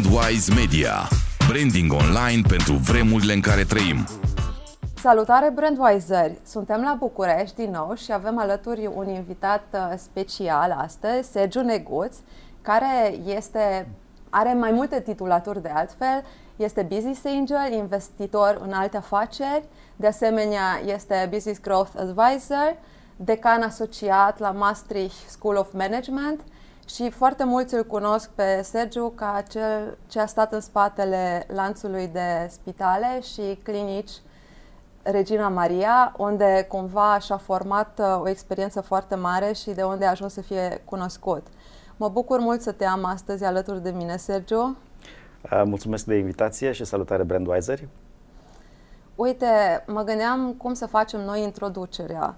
Brandwise Media. Branding online pentru vremurile în care trăim. Salutare, Brandwiseri! Suntem la București din nou și avem alături un invitat special astăzi, Sergiu Neguț, care are mai multe titulaturi de altfel. Este business angel, investitor în alte afaceri, de asemenea este business growth advisor, decan asociat la Maastricht School of Management și foarte mulți îl cunosc pe Sergiu ca cel ce a stat în spatele lanțului de spitale și clinici Regina Maria, unde cumva și-a format o experiență foarte mare și de unde a ajuns să fie cunoscut. Mă bucur mult să te am astăzi alături de mine, Sergiu. Mulțumesc de invitație și salutare, Brandwiseri! Uite, mă gândeam cum să facem noi introducerea.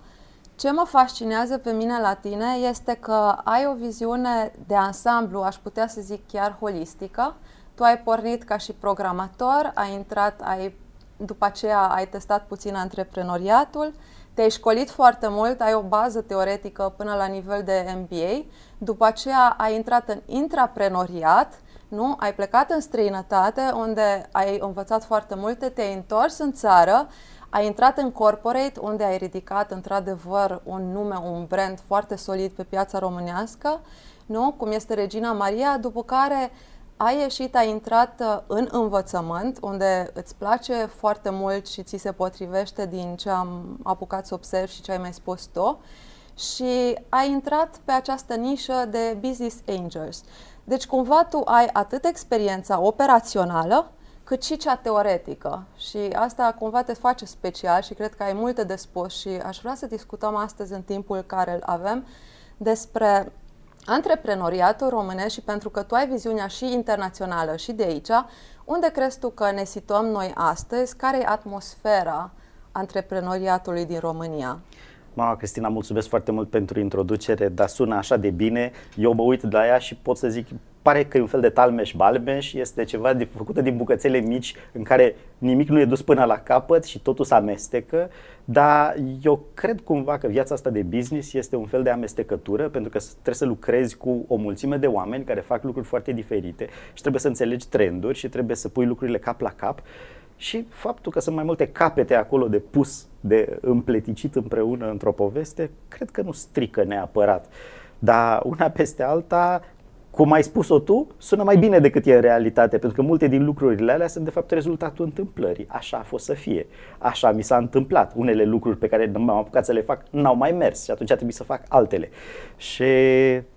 Ce mă fascinează pe mine la tine este că ai o viziune de ansamblu, aș putea să zic chiar holistică. Tu ai pornit ca și programator, după aceea ai testat puțin antreprenoriatul, te-ai școlit foarte mult, ai o bază teoretică până la nivel de MBA, după aceea ai intrat în intraprenoriat, nu? Ai plecat în străinătate unde ai învățat foarte multe, te-ai întors în țară, ai intrat în corporate unde ai ridicat într-adevăr un nume, un brand foarte solid pe piața românească, nu? Cum este Regina Maria, după care ai ieșit, ai intrat în învățământ, unde îți place foarte mult și ți se potrivește din ce am apucat să observ și ce ai mai spus tu, și ai intrat pe această nișă de business angels. Deci cumva tu ai atât experiența operațională, cât și cea teoretică, și asta cumva te face special și cred că ai multe de spus și aș vrea să discutăm astăzi, în timpul care îl avem, despre antreprenoriatul românesc, și pentru că tu ai viziunea și internațională și de aici, unde crezi tu că ne situăm noi astăzi? Care e atmosfera antreprenoriatului din România? Mama Cristina, mulțumesc foarte mult pentru introducere, dar sună așa de bine, eu mă uit la ea și pot să zic, pare că e un fel de talmeș-balmeș, este ceva făcută din bucățele mici în care nimic nu e dus până la capăt și totul se amestecă, dar eu cred cumva că viața asta de business este un fel de amestecătură, pentru că trebuie să lucrezi cu o mulțime de oameni care fac lucruri foarte diferite și trebuie să înțelegi trenduri și trebuie să pui lucrurile cap la cap. Și faptul că sunt mai multe capete acolo de pus, de împleticit împreună într-o poveste, cred că nu strică neapărat. Dar una peste alta, cum ai spus-o tu, sună mai bine decât e în realitate, pentru că multe din lucrurile alea sunt de fapt rezultatul întâmplării. Așa a fost să fie, așa mi s-a întâmplat. Unele lucruri pe care m-am apucat să le fac n-au mai mers și atunci a trebuit să fac altele. Și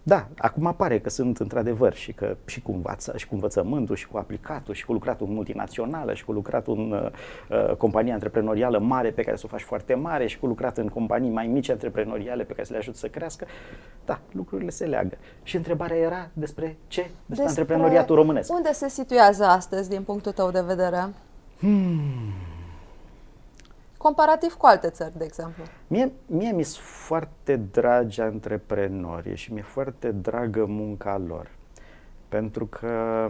da, acum pare că sunt într-adevăr și că și cu învățământul, și cu aplicatul, și cu lucratul multinațională, și cu lucratul în companie antreprenorială mare pe care să o faci foarte mare, și cu lucrat în companii mai mici antreprenoriale pe care să le ajut să crească. Da, lucrurile se leagă. Și întrebarea era despre ce? Despre antreprenoriatul românesc. Unde se situează astăzi din punctul tău de vedere? Comparativ cu alte țări, de exemplu. Mie mi-s foarte dragi antreprenorii și mi-e foarte dragă munca lor. Pentru că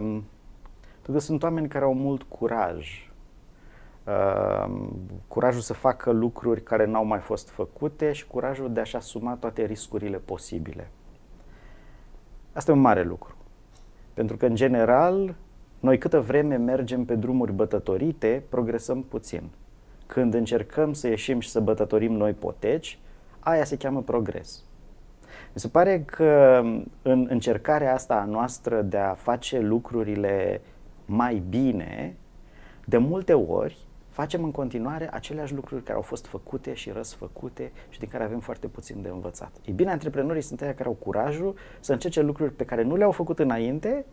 sunt oameni care au mult curaj. Curajul să facă lucruri care n-au mai fost făcute și curajul de a-și asuma toate riscurile posibile. Asta e un mare lucru, pentru că, în general, noi câtă vreme mergem pe drumuri bătătorite, progresăm puțin. Când încercăm să ieșim și să bătătorim noi poteci, aia se cheamă progres. Mi se pare că în încercarea asta a noastră de a face lucrurile mai bine, de multe ori facem în continuare aceleași lucruri care au fost făcute și răsfăcute și din care avem foarte puțin de învățat. Ei bine, antreprenorii sunt aia care au curajul să încerce lucruri pe care nu le-au făcut înainte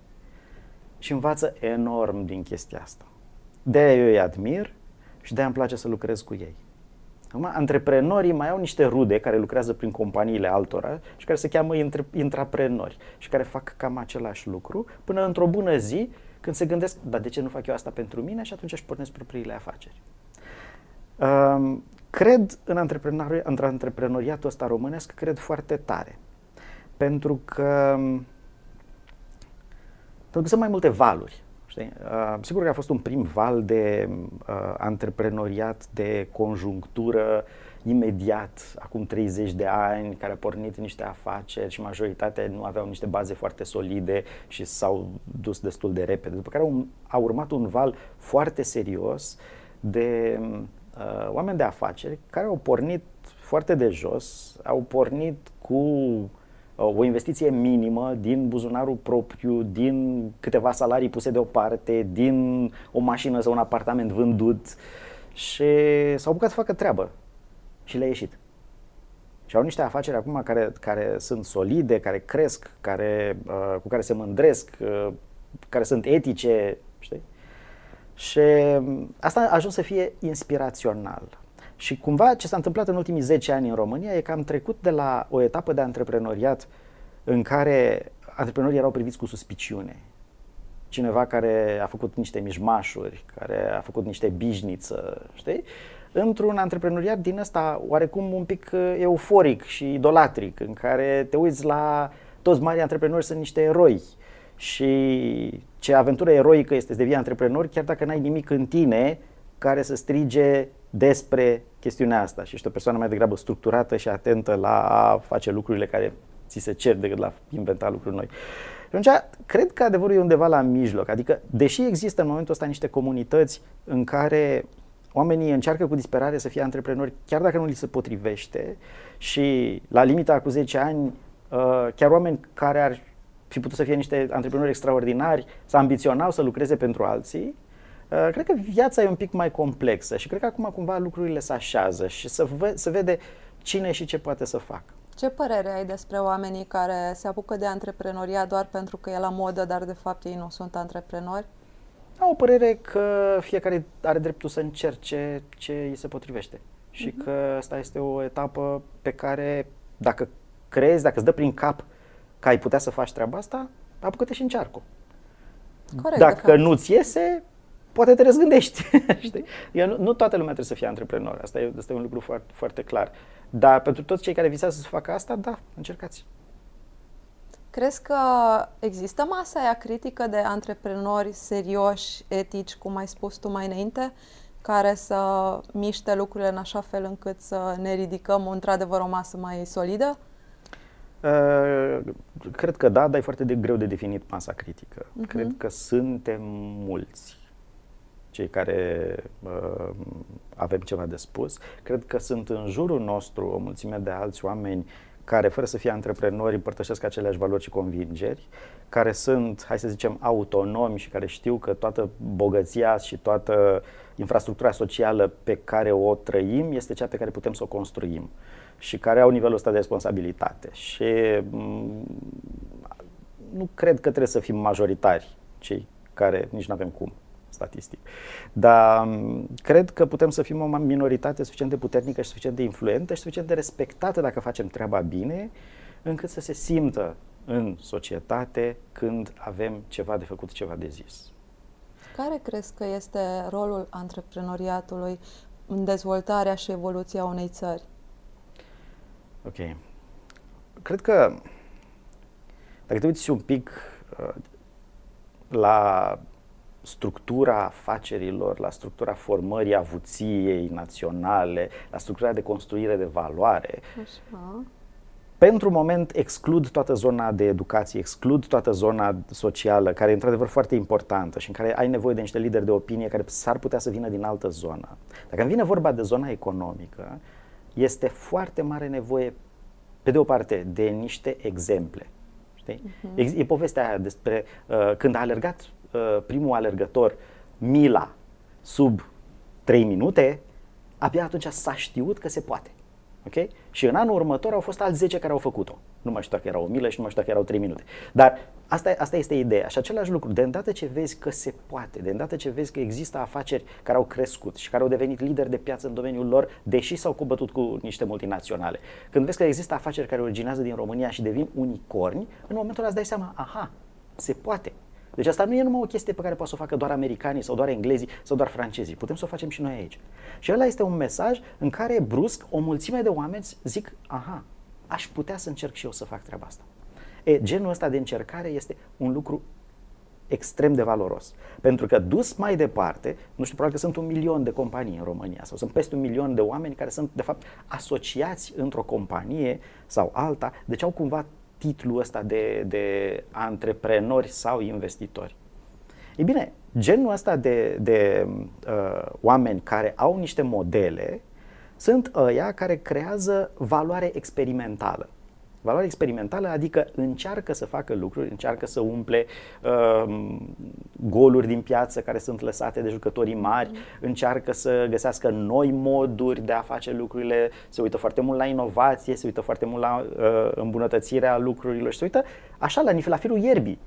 și învață enorm din chestia asta. De-aia eu îi admir și de-aia îmi place să lucrez cu ei. Acum, antreprenorii mai au niște rude care lucrează prin companiile altora și care se cheamă intraprenori și care fac cam același lucru până într-o bună zi, când se gândesc, dar de ce nu fac eu asta pentru mine? Și atunci își pornesc propriile afaceri. Cred în antreprenoriatul ăsta românesc, cred foarte tare. Pentru că sunt mai multe valuri. Știi? Sigur că a fost un prim val de antreprenoriat de conjunctură imediat, acum 30 de ani, care a pornit niște afaceri și majoritatea nu aveau niște baze foarte solide și s-au dus destul de repede. După care a urmat un val foarte serios de oameni de afaceri care au pornit foarte de jos, au pornit cu o investiție minimă din buzunarul propriu, din câteva salarii puse deoparte, din o mașină sau un apartament vândut și s-au apucat să facă treabă și le-a ieșit. Și au niște afaceri acum care sunt solide, care cresc, cu care se mândresc, care sunt etice, știi? Și asta a ajuns să fie inspirațional. Și cumva ce s-a întâmplat în ultimii 10 ani în România e că am trecut de la o etapă de antreprenoriat în care antreprenorii erau priviți cu suspiciune. Cineva care a făcut niște mișmașuri, care a făcut niște bișniță, știi? Într-un antreprenoriat din ăsta oarecum un pic euforic și idolatric, în care te uiți la toți marii antreprenori sunt niște eroi. Și ce aventură eroică este să devii antreprenor chiar dacă n-ai nimic în tine care să strige despre chestiunea asta și ești o persoană mai degrabă structurată și atentă la a face lucrurile care ți se cer decât la a inventa lucruri noi. Și atunci, cred că adevărul e undeva la mijloc, adică deși există în momentul ăsta niște comunități în care oamenii încearcă cu disperare să fie antreprenori chiar dacă nu li se potrivește și la limita cu 10 ani chiar oameni care ar fi putut să fie niște antreprenori extraordinari să ambiționau să lucreze pentru alții, cred că viața e un pic mai complexă și cred că acum cumva lucrurile se așează și se vede cine și ce poate să facă. Ce părere ai despre oamenii care se apucă de antreprenoriat doar pentru că e la modă, dar de fapt ei nu sunt antreprenori? Am o părere că fiecare are dreptul să încerce ce îi se potrivește și că asta este o etapă pe care dacă crezi, dacă îți dă prin cap că ai putea să faci treaba asta, apucă-te și încearcă. Corect, dacă nu-ți iese, poate te răzgândești, știi? Nu toată lumea trebuie să fie antreprenor, asta e un lucru foarte, foarte clar. Dar pentru toți cei care visează să facă asta, da, încercați. Crezi că există masa aia critică de antreprenori serioși, etici, cum ai spus tu mai înainte, care să miște lucrurile în așa fel încât să ne ridicăm într-adevăr o masă mai solidă? Cred că da, dar e foarte greu de definit masa critică. Cred că suntem mulți cei care avem ceva de spus. Cred că sunt în jurul nostru o mulțime de alți oameni care, fără să fie antreprenori, împărtășesc aceleași valori și convingeri, care sunt, hai să zicem, autonomi și care știu că toată bogăția și toată infrastructura socială pe care o trăim este cea pe care putem să o construim și care au nivelul ăsta de responsabilitate. Și nu cred că trebuie să fim majoritari cei care nici nu avem cum statistic. Dar cred că putem să fim o minoritate suficient de puternică și suficient de influentă și suficient de respectată dacă facem treaba bine, încât să se simtă în societate când avem ceva de făcut, ceva de zis. Care crezi că este rolul antreprenoriatului în dezvoltarea și evoluția unei țări? Ok. Cred că dacă te uiți un pic la structura afacerilor, la structura formării avuției naționale, la structura de construire de valoare. Așa. Pentru moment exclud toată zona de educație, exclud toată zona socială, care e într-adevăr foarte importantă și în care ai nevoie de niște lideri de opinie care s-ar putea să vină din altă zonă. Dacă îmi vine vorba de zona economică, este foarte mare nevoie, pe de o parte, de niște exemple. Știi? E povestea aia despre când a alergat primul alergător mila sub 3 minute, abia atunci s-a știut că se poate. Okay? Și în anul următor au fost alți 10 care au făcut-o. Nu mai știu dacă era o milă și nu mai știu dacă erau 3 minute. Dar asta este ideea. Și același lucru, de îndată ce vezi că se poate, de îndată ce vezi că există afaceri care au crescut și care au devenit lideri de piață în domeniul lor, deși s-au combătut cu niște multinaționale. Când vezi că există afaceri care originează din România și devin unicorni, în momentul ăla îți dai seama, aha, se poate. Deci asta nu e numai o chestie pe care poate să o facă doar americanii sau doar englezii sau doar francezii. Putem să o facem și noi aici. Și ăla este un mesaj în care brusc o mulțime de oameni zic, aha, aș putea să încerc și eu să fac treaba asta. E, genul ăsta de încercare este un lucru extrem de valoros. Pentru că dus mai departe, nu știu, probabil că sunt 1 milion de companii în România sau sunt peste 1 milion de oameni care sunt, de fapt, asociați într-o companie sau alta, deci au cumva titlul ăsta de antreprenori sau investitori. Ei bine, genul ăsta de oameni care au niște modele sunt ăia care creează valoare experimentală. Valoare experimentală adică încearcă să facă lucruri, încearcă să umple goluri din piață care sunt lăsate de jucătorii mari, încearcă să găsească noi moduri de a face lucrurile, se uită foarte mult la inovație, se uită foarte mult la îmbunătățirea lucrurilor și se uită așa la firul ierbii.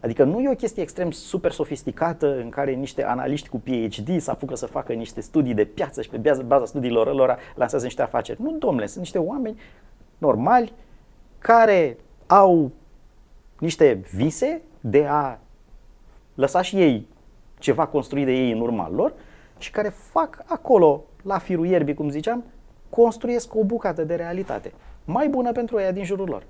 Adică nu e o chestie extrem super sofisticată în care niște analiști cu PhD se apucă să facă niște studii de piață și pe baza studiilor lor lansează niște afaceri. Nu, domnule, sunt niște oameni normali care au niște vise de a lăsa și ei ceva construit de ei în urma lor și care fac acolo, la firul ierbii, cum ziceam, construiesc o bucată de realitate mai bună pentru ea din jurul lor.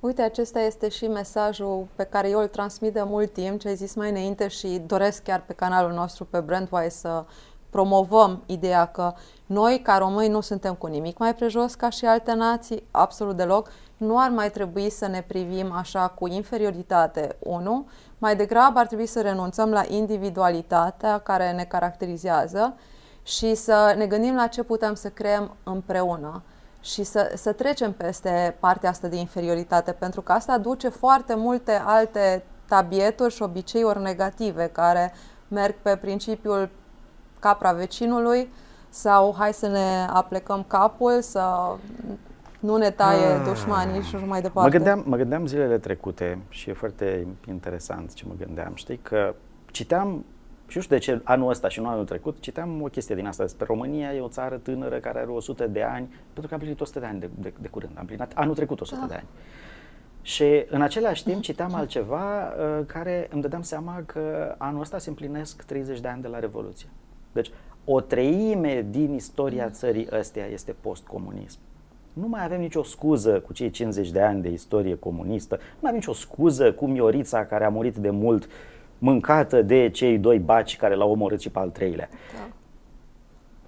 Uite, acesta este și mesajul pe care eu îl transmit de mult timp, ce ai zis mai înainte, și doresc chiar pe canalul nostru, pe Brandwise, să promovăm ideea că noi, ca români, nu suntem cu nimic mai prejos ca și alte nații, absolut deloc. Nu ar mai trebui să ne privim așa cu inferioritate, unu. Mai degrabă ar trebui să renunțăm la individualitatea care ne caracterizează și să ne gândim la ce putem să creăm împreună și să trecem peste partea asta de inferioritate, pentru că asta aduce foarte multe alte tabieturi și obiceiuri negative care merg pe principiul capra vecinului sau hai să ne aplecăm capul, să nu ne taie dușmanii și mai departe. Mă gândeam zilele trecute și e foarte interesant ce mă gândeam, știi, că citeam, și nu știu de ce anul ăsta și nu anul trecut, citeam o chestie din asta despre România, e o țară tânără care are 100 de ani, pentru că am plinit 100 de ani de curând, am plinit anul trecut 100 de ani. Și în același timp citeam altceva care îmi dădeam seama că anul ăsta se împlinesc 30 de ani de la Revoluție. Deci o treime din istoria țării ăsteia este postcomunism. Nu mai avem nicio scuză cu cei 50 de ani de istorie comunistă, nu mai avem nicio scuză cu Miorița care a murit de mult, mâncată de cei doi baci care l-au omorât și pe al treilea. Da.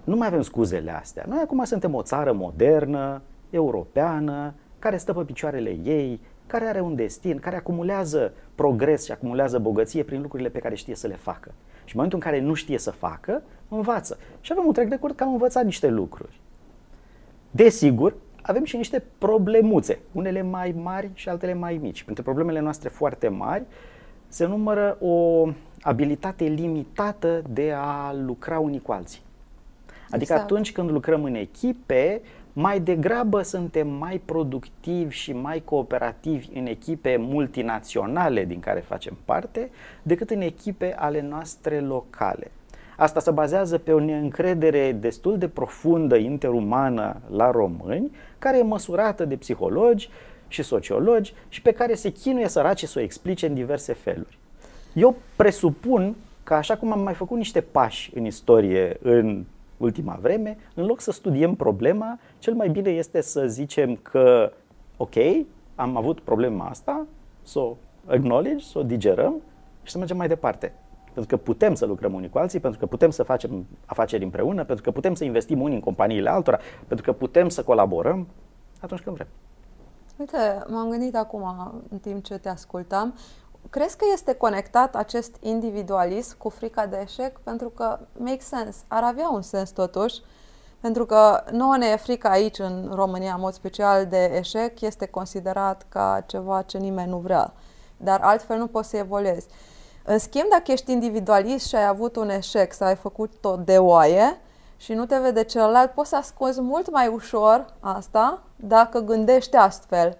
Nu mai avem scuzele astea. Noi acum suntem o țară modernă, europeană, care stă pe picioarele ei, care are un destin, care acumulează progres și acumulează bogăție prin lucrurile pe care știe să le facă. Și în momentul în care nu știe să facă, învață. Și avem un track record că am învățat niște lucruri. Desigur, avem și niște problemuțe, unele mai mari și altele mai mici. Printre problemele noastre foarte mari se numără o abilitate limitată de a lucra unii cu alții. Adică exact. Atunci când lucrăm în echipe, mai degrabă suntem mai productivi și mai cooperativi în echipe multinaționale din care facem parte, decât în echipe ale noastre locale. Asta se bazează pe o neîncredere destul de profundă interumană la români, care e măsurată de psihologi și sociologi și pe care se chinuie săracii să o explice în diverse feluri. Eu presupun că așa cum am mai făcut niște pași în istorie în ultima vreme, în loc să studiem problema, cel mai bine este să zicem că ok, am avut problema asta, să o acknowledge, să o digerăm și să mergem mai departe. Pentru că putem să lucrăm unii cu alții, pentru că putem să facem afaceri împreună, pentru că putem să investim unii în companiile altora, pentru că putem să colaborăm atunci când vrem. Uite, m-am gândit acum, în timp ce te ascultam, crezi că este conectat acest individualism cu frica de eșec? Pentru că make sense, ar avea un sens totuși, pentru că nouă ne e frică aici, în România, în mod special, de eșec, este considerat ca ceva ce nimeni nu vrea, dar altfel nu poți să evoluezi. În schimb, dacă ești individualist și ai avut un eșec sau ai făcut tot de oaie și nu te vede celălalt, poți să ascunzi mult mai ușor asta dacă gândești astfel.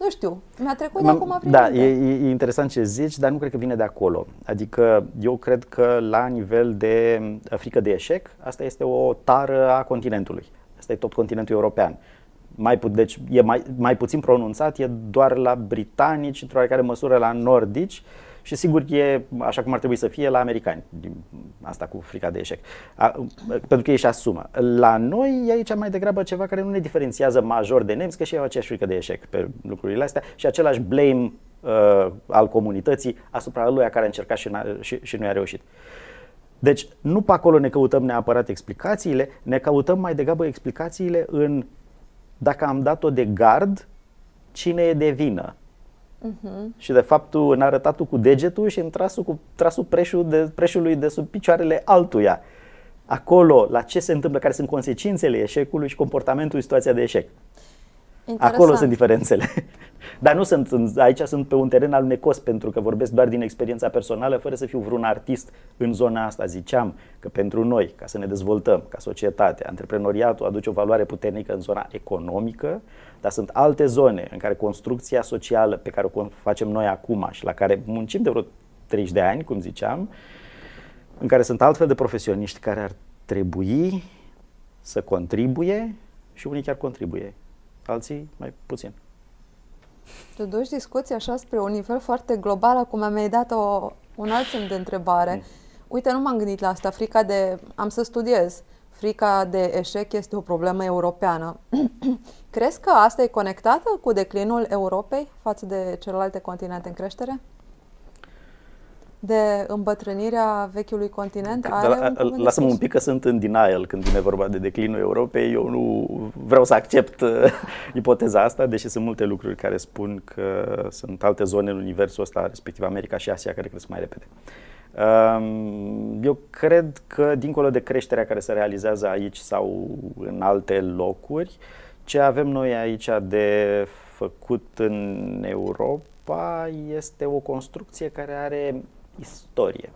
Nu știu, mi-a trecut acum prin minte. Da, e interesant ce zici, dar nu cred că vine de acolo. Adică eu cred că la nivel de frică de eșec, asta este o tară a continentului. Asta e tot continentul european. Deci e mai puțin pronunțat, e doar la britanici, într-o oarecare măsură la nordici. Și sigur e așa cum ar trebui să fie la americani, asta cu frica de eșec, pentru că ei își asumă. La noi e aici mai degrabă ceva care nu ne diferențiază major de nemți, că și ei au aceeași frică de eșec pe lucrurile astea și același blame al comunității asupra lui care a încercat și nu i-a reușit. Deci nu pe acolo ne căutăm neapărat explicațiile, ne căutăm mai degrabă explicațiile în dacă am dat-o de gard, cine e de vină. Și de fapt în arătatul cu degetul și în trasul preșului de sub picioarele altuia. Acolo, la ce se întâmplă, care sunt consecințele eșecului și comportamentul în situația de eșec. Interesant. Acolo sunt diferențele. Dar nu sunt, aici sunt pe un teren al necos, pentru că vorbesc doar din experiența personală, fără să fiu vreun artist în zona asta. Ziceam că pentru noi, ca să ne dezvoltăm ca societate, antreprenoriatul aduce o valoare puternică în zona economică, dar sunt alte zone în care construcția socială pe care o facem noi acum și la care muncim de vreo 30 de ani, cum ziceam, în care sunt altfel de profesioniști care ar trebui să contribuie și unii chiar contribuie, alții mai puțin. Tu duci discuții așa spre un nivel foarte global, acum mi-ai dat un alt semn de întrebare. Uite, nu m-am gândit la asta, frica de... am să studiez. Frica de eșec este o problemă europeană. Crezi că asta e conectată cu declinul Europei față de celelalte continente în creștere? De îmbătrânirea vechiului continent? Lasă-mă un pic că sunt în denial când vine vorba de declinul Europei. Eu nu vreau să accept ipoteza asta, deși sunt multe lucruri care spun că sunt alte zone în universul ăsta, respectiv America și Asia, care cresc mai repede. Eu cred că, dincolo de creșterea care se realizează aici sau în alte locuri, ce avem noi aici de făcut în Europa este o construcție care are istorie.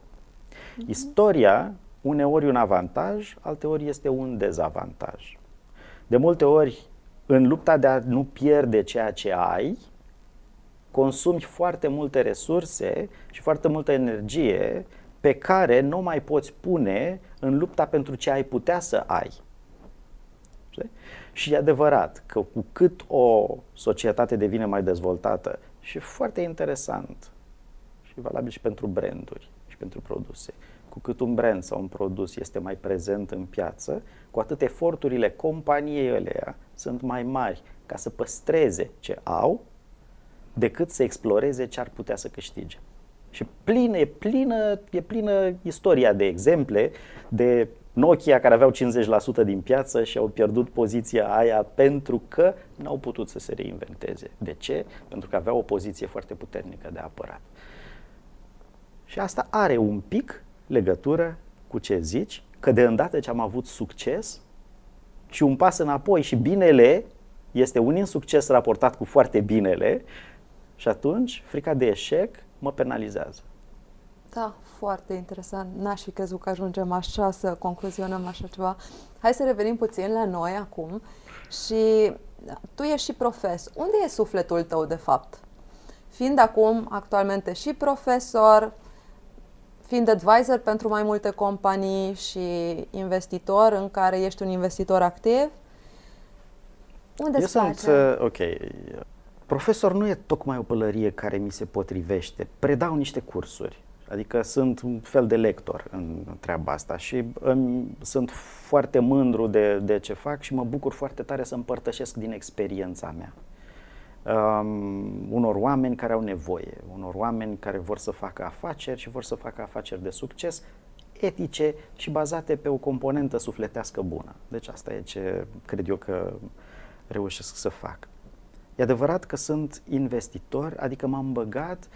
Istoria uneori e un avantaj, alteori este un dezavantaj. De multe ori, în lupta de a nu pierde ceea ce ai, consumi foarte multe resurse și foarte multă energie pe care nu mai poți pune în lupta pentru ce ai putea să ai. Știi? Și e adevărat că cu cât o societate devine mai dezvoltată, și foarte interesant și valabil și pentru branduri și pentru produse, cu cât un brand sau un produs este mai prezent în piață, cu atât eforturile companiei alea sunt mai mari ca să păstreze ce au, decât să exploreze ce ar putea să câștige. Și e plină istoria de exemple de Nokia care aveau 50% din piață și au pierdut poziția aia pentru că n-au putut să se reinventeze. De ce? Pentru că aveau o poziție foarte puternică de apărat. Și asta are un pic legătură cu ce zici, că de îndată ce am avut succes și un pas înapoi și binele este un insucces raportat cu foarte binele, și atunci frica de eșec mă penalizează. Da, foarte interesant. N-aș fi crezut că ajungem așa să concluzionăm așa ceva. Hai să revenim puțin la noi acum. Și tu ești și profesor. Unde e sufletul tău, de fapt? Fiind acum, actualmente, și profesor, fiind advisor pentru mai multe companii și investitor, în care ești un investitor activ, unde eu sunt, ok, profesor nu e tocmai o pălărie care mi se potrivește, predau niște cursuri, adică sunt un fel de lector în treaba asta și sunt foarte mândru de ce fac și mă bucur foarte tare să împărtășesc din experiența mea unor oameni care au nevoie, unor oameni care vor să facă afaceri și vor să facă afaceri de succes, etice și bazate pe o componentă sufletească bună. Deci asta e ce cred eu că reușesc să fac. E adevărat că sunt investitor, adică m-am băgat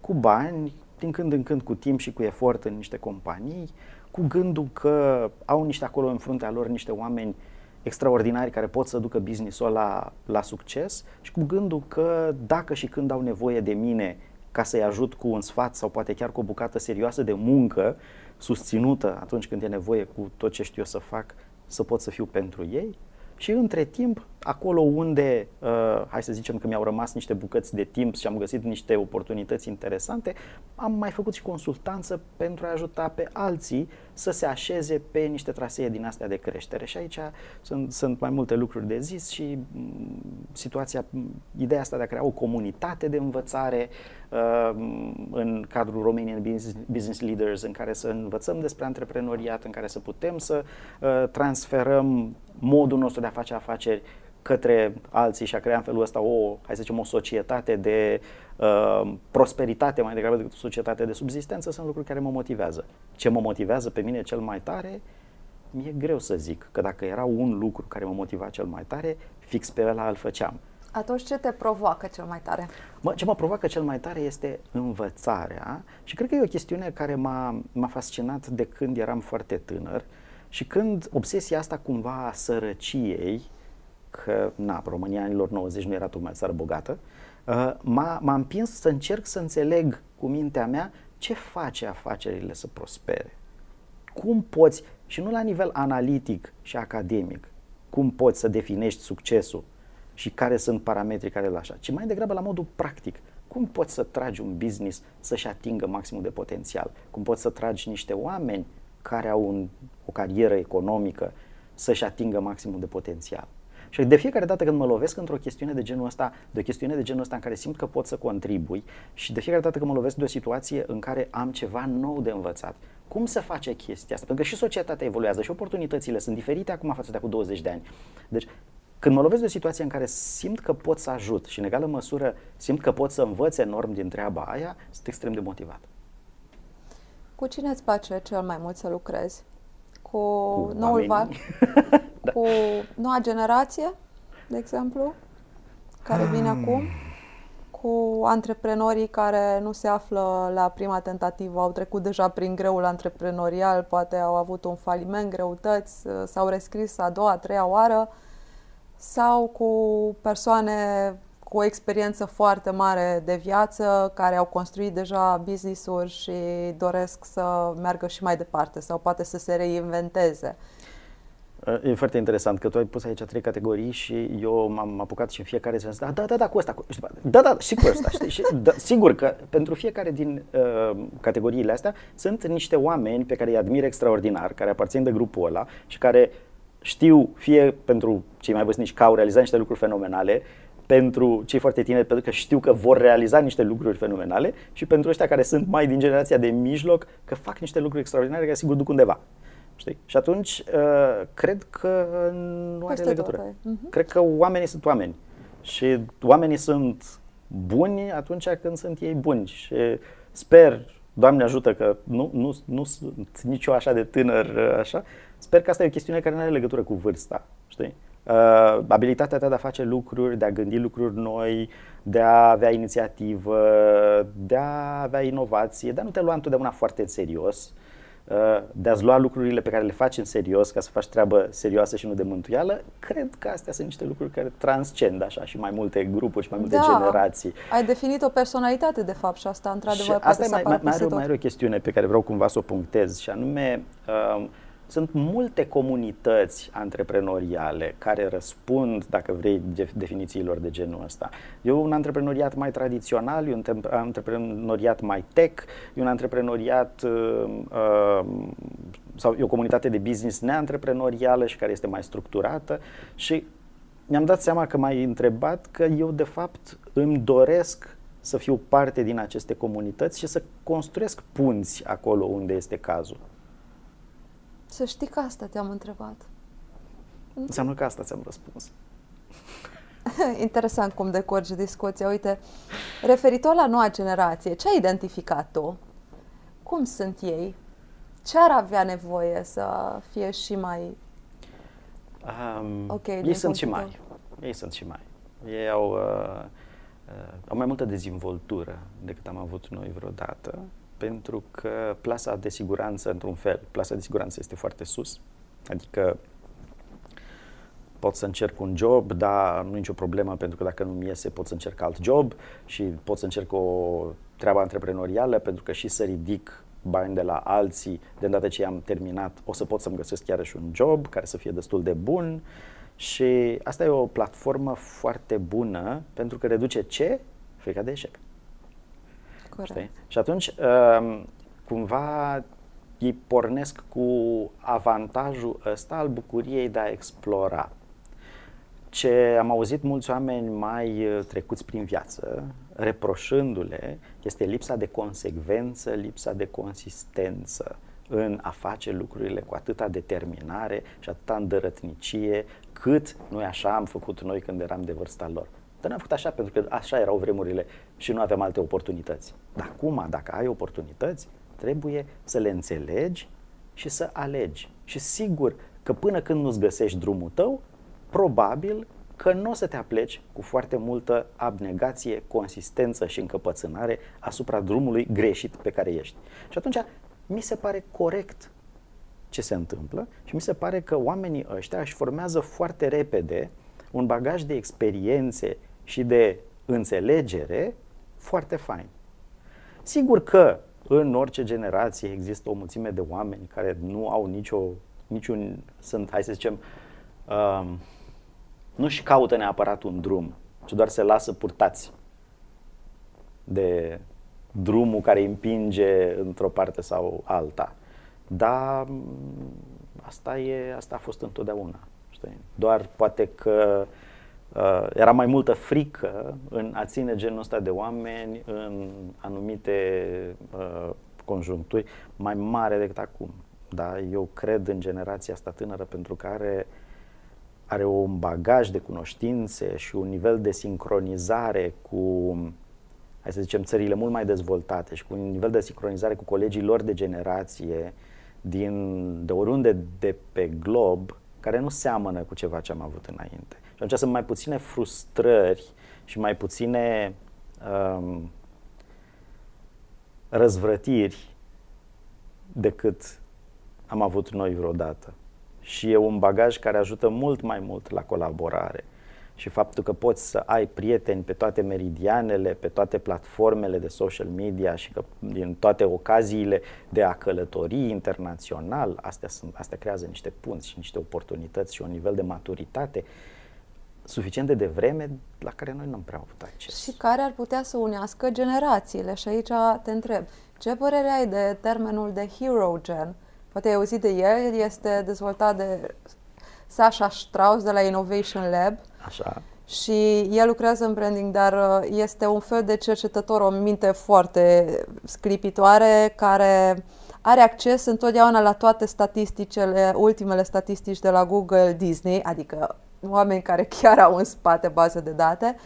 cu bani, din când în când cu timp și cu efort în niște companii, cu gândul că au niște acolo în fruntea lor niște oameni extraordinari care pot să ducă business-ul la succes și cu gândul că dacă și când au nevoie de mine ca să-i ajut cu un sfat sau poate chiar cu o bucată serioasă de muncă susținută atunci când e nevoie cu tot ce știu eu să fac, să pot să fiu pentru ei. Și între timp, acolo unde, hai să zicem că mi-au rămas niște bucăți de timp și am găsit niște oportunități interesante, am mai făcut și consultanță pentru a ajuta pe alții să se așeze pe niște trasee din astea de creștere. Și aici sunt mai multe lucruri de zis și situația, ideea asta de a crea o comunitate de învățare în cadrul Romanian Business Leaders, în care să învățăm despre antreprenoriat, în care să putem să transferăm modul nostru de a face afaceri către alții și a crea în felul ăsta o, hai să zicem, o societate de prosperitate mai degrabă decât o societate de subzistență, sunt lucruri care mă motivează. Ce mă motivează pe mine cel mai tare? Mi-e greu să zic că dacă era un lucru care mă motiva cel mai tare, fix pe ăla îl făceam. Atunci ce te provoacă cel mai tare? Ce mă provoacă cel mai tare este învățarea și cred că e o chestiune care m-a fascinat de când eram foarte tânăr și când obsesia asta cumva a sărăciei, că na, România anilor 90 nu era tocmai țară bogată, m-a împins să încerc să înțeleg cu mintea mea ce face afacerile să prospere. Cum poți, și nu la nivel analitic și academic, cum poți să definești succesul și care sunt parametrii care îl așa, ci mai degrabă la modul practic. Cum poți să tragi un business să-și atingă maximul de potențial? Cum poți să tragi niște oameni care au o carieră economică să-și atingă maximul de potențial? Și de fiecare dată când mă lovesc într-o chestiune de genul ăsta, de o chestiune de genul ăsta în care simt că pot să contribui și de fiecare dată când mă lovesc de o situație în care am ceva nou de învățat, cum se face chestia asta? Pentru că și societatea evoluează și oportunitățile sunt diferite acum față de acum 20 de ani. Deci, când mă lovesc de o situație în care simt că pot să ajut și în egală măsură simt că pot să învăț enorm din treaba aia, sunt extrem de motivat. Cu cine îți place cel mai mult să lucrezi? Cu noul da. Cu noua generație, de exemplu, care vine acum? Cu antreprenorii care nu se află la prima tentativă, au trecut deja prin greul antreprenorial, poate au avut un faliment, greutăți, s-au rescris a doua, a treia oară, sau cu persoane cu o experiență foarte mare de viață, care au construit deja business-uri și doresc să meargă și mai departe sau poate să se reinventeze. E foarte interesant că tu ai pus aici trei categorii și eu m-am apucat și în fiecare zi am zis, da, cu ăsta, și cu ăsta, știi? Și, da, sigur că pentru fiecare din categoriile astea sunt niște oameni pe care îi admir extraordinar, care aparțin de grupul ăla și care știu, fie pentru cei mai vârstnici că au realizat niște lucruri fenomenale, pentru cei foarte tineri pentru că știu că vor realiza niște lucruri fenomenale și pentru ăștia care sunt mai din generația de mijloc că fac niște lucruri extraordinare care sigur duc undeva. Știi? Și atunci cred că nu are legătură. Cred că oamenii sunt oameni și oamenii sunt buni atunci când sunt ei buni și sper, Doamne ajută că nu sunt nici eu așa de tânăr așa, sper că asta e o chestiune care nu are legătură cu vârsta, știi? Abilitatea ta de a face lucruri, de a gândi lucruri noi, de a avea inițiativă, de a avea inovație, de a nu te lua întotdeauna foarte în serios, de a-ți lua lucrurile pe care le faci în serios ca să faci treabă serioasă și nu de mântuială, cred că astea sunt niște lucruri care transcend așa și mai multe grupuri și mai multe generații. Ai definit o personalitate de fapt și asta într-adevăr poate să apară peste tot. Mai are o chestiune pe care vreau cumva să o punctez și anume sunt multe comunități antreprenoriale care răspund, dacă vrei, definițiilor de genul ăsta. E un antreprenoriat mai tradițional, e un antreprenoriat mai tech, e un antreprenoriat sau e o comunitate de business neantreprenorială și care este mai structurată și mi-am dat seama că m-ai întrebat că eu de fapt îmi doresc să fiu parte din aceste comunități și să construiesc punți acolo unde este cazul. Să știi că asta te-am întrebat. Înseamnă că asta ți-am răspuns. Interesant cum decurge discuția. Uite, referitor la noua generație, ce ai identificat tu? Cum sunt ei? Ce ar avea nevoie să fie și mai... ei sunt și mai. Ei au, au mai multă dezvoltare decât am avut noi vreodată. Pentru că plasa de siguranță, într-un fel, plasa de siguranță este foarte sus, adică pot să încerc un job, dar nu e nicio problemă pentru că dacă nu-mi iese pot să încerc alt job și pot să încerc o treabă antreprenorială pentru că și să ridic bani de la alții, de îndată ce am terminat, o să pot să-mi găsesc chiarăși un job care să fie destul de bun și asta e o platformă foarte bună pentru că reduce ce? Frica de eșec. Și atunci, cumva, ei pornesc cu avantajul ăsta al bucuriei de a explora. Ce am auzit mulți oameni mai trecuți prin viață, reproșându-le, este lipsa de consecvență, lipsa de consistență în a face lucrurile cu atâta determinare și atâta îndărătnicie, cât noi așa am făcut noi când eram de vârsta lor. Dar n-am făcut așa pentru că așa erau vremurile și nu aveam alte oportunități. Dar acum, dacă ai oportunități, trebuie să le înțelegi și să alegi. Și sigur că până când nu-ți găsești drumul tău, probabil că nu o să te apleci cu foarte multă abnegație, consistență și încăpățânare asupra drumului greșit pe care ești. Și atunci mi se pare corect ce se întâmplă și mi se pare că oamenii ăștia își formează foarte repede un bagaj de experiențe și de înțelegere foarte fain. Sigur că în orice generație există o mulțime de oameni care nu au niciun, sunt, hai să zicem, nu-și caută neapărat un drum, ci doar se lasă purtați de drumul care îi împinge într-o parte sau alta. Dar asta a fost întotdeauna. Știi? Doar poate că era mai multă frică în a ține genul ăsta de oameni în anumite conjuncturi mai mare decât acum. Da? Eu cred în generația asta tânără pentru care are un bagaj de cunoștințe și un nivel de sincronizare cu, hai să zicem, țările mult mai dezvoltate și cu un nivel de sincronizare cu colegii lor de generație de oriunde de pe glob, care nu seamănă cu ceva ce am avut înainte. Și atunci sunt mai puține frustrări și mai puține răzvrătiri decât am avut noi vreodată. Și e un bagaj care ajută mult mai mult la colaborare. Și faptul că poți să ai prieteni pe toate meridianele, pe toate platformele de social media și că din toate ocaziile de a călători internațional, astea creează niște punți și niște oportunități și un nivel de maturitate suficient de devreme la care noi n-am prea avut acces. Și care ar putea să unească generațiile. Și aici te întreb, ce părere ai de termenul de HeroGen? Poate ai auzit de el, este dezvoltat de Sasha Strauss de la Innovation Lab. Așa. Și el lucrează în branding, dar este un fel de cercetător, o minte foarte sclipitoare, care are acces întotdeauna la toate statisticele, ultimele statistici de la Google, Disney, adică oameni care chiar au în spate baze de date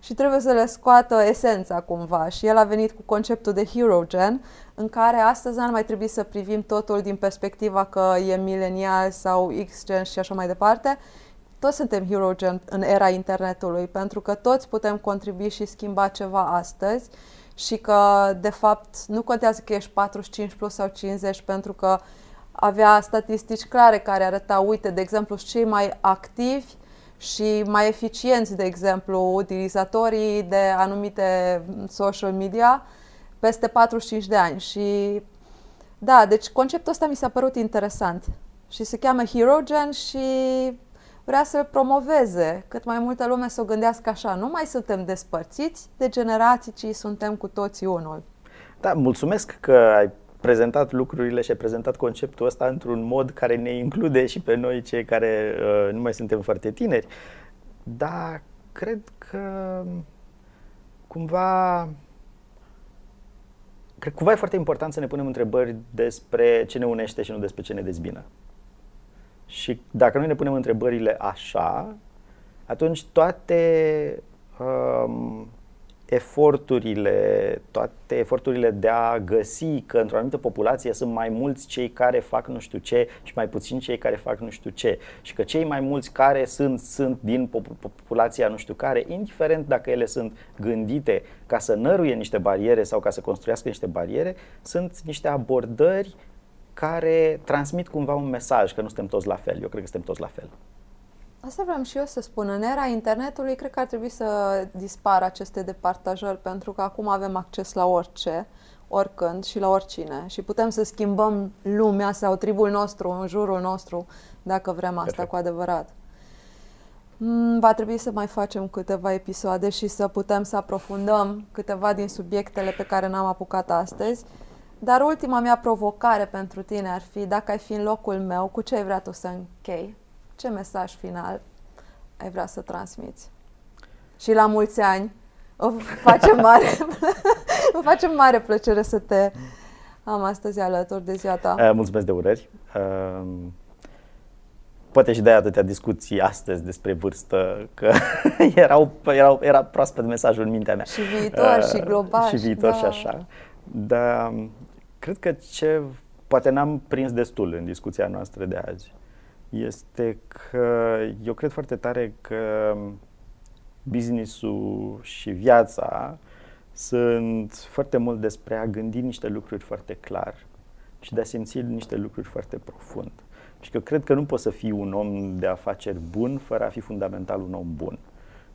și trebuie să le scoată esența cumva. Și el a venit cu conceptul de HeroGen, în care astăzi n-ar mai trebui să privim totul din perspectiva că e milenial sau X-gen și așa mai departe. Toți suntem HeroGen în era internetului, pentru că toți putem contribui și schimba ceva astăzi și că, de fapt, nu contează că ești 45 plus sau 50, pentru că avea statistici clare care arătau, uite, de exemplu, cei mai activi și mai eficienți, de exemplu, utilizatorii de anumite social media peste 45 de ani. Și da, deci conceptul ăsta mi s-a părut interesant și se cheamă HeroGen și vrea să-l promoveze, cât mai multă lume să o gândească așa. Nu mai suntem despărțiți de generații, ci suntem cu toții unul. Da, mulțumesc că ai prezentat lucrurile și ai prezentat conceptul ăsta într-un mod care ne include și pe noi, cei care nu mai suntem foarte tineri. Dar cred că cumva e foarte important să ne punem întrebări despre ce ne unește și nu despre ce ne dezbină. Și dacă noi ne punem întrebările așa, atunci toate eforturile de a găsi că într-o anumită populație sunt mai mulți cei care fac nu știu ce și mai puțini cei care fac nu știu ce și că cei mai mulți care sunt din populația nu știu care, indiferent dacă ele sunt gândite ca să năruie niște bariere sau ca să construiască niște bariere, sunt niște abordări care transmit cumva un mesaj că nu suntem toți la fel. Eu cred că suntem toți la fel. Asta vreau și eu să spun. În era internetului, cred că ar trebui să dispară aceste departajări, pentru că acum avem acces la orice, oricând și la oricine. Și putem să schimbăm lumea sau tribul nostru, în jurul nostru, dacă vrem asta. Perfect. Cu adevărat. Va trebui să mai facem câteva episoade și să putem să aprofundăm câteva din subiectele pe care n-am apucat astăzi. Dar ultima mea provocare pentru tine ar fi, dacă ai fi în locul meu, cu ce ai vrea tu să închei? Ce mesaj final ai vrea să transmiți? Și la mulți ani, îmi face mare plăcere să te am astăzi alături de ziua ta. Mulțumesc de urări. Poate și de-aia atâtea discuții astăzi despre vârstă, că era proaspăt mesajul în mintea mea. Și viitor, și global. Și viitor, da. Și așa. Dar cred că ce poate n-am prins destul în discuția noastră de azi este că eu cred foarte tare că business-ul și viața sunt foarte mult despre a gândi niște lucruri foarte clar și de a simți niște lucruri foarte profund. Și că cred că nu poți să fii un om de afaceri bun fără a fi fundamental un om bun.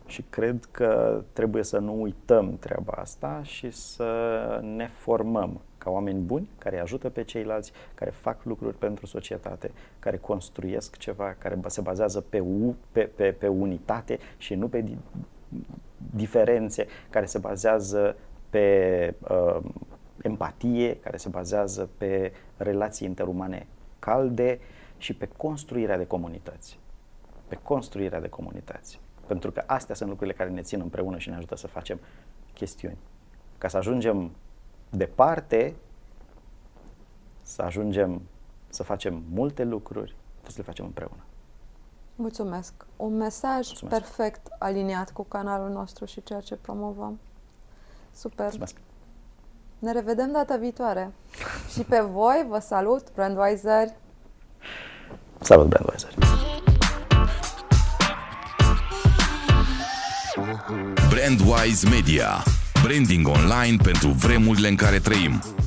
Și cred că trebuie să nu uităm treaba asta și să ne formăm ca oameni buni, care ajută pe ceilalți, care fac lucruri pentru societate, care construiesc ceva, care se bazează pe unitate și nu pe diferențe, care se bazează pe empatie, care se bazează pe relații interumane calde și pe construirea de comunități. Pe construirea de comunități. Pentru că astea sunt lucrurile care ne țin împreună și ne ajută să facem chestiuni. Ca să ajungem departe, să ajungem să facem multe lucruri, trebuie să le facem împreună. Mulțumesc! Un mesaj perfect aliniat cu canalul nostru și ceea ce promovăm. Super! Mulțumesc. Ne revedem data viitoare. Și pe voi vă salut, Brandwiseri! Salut, Brandwiseri! Brandwise Media. Branding online pentru vremurile în care trăim.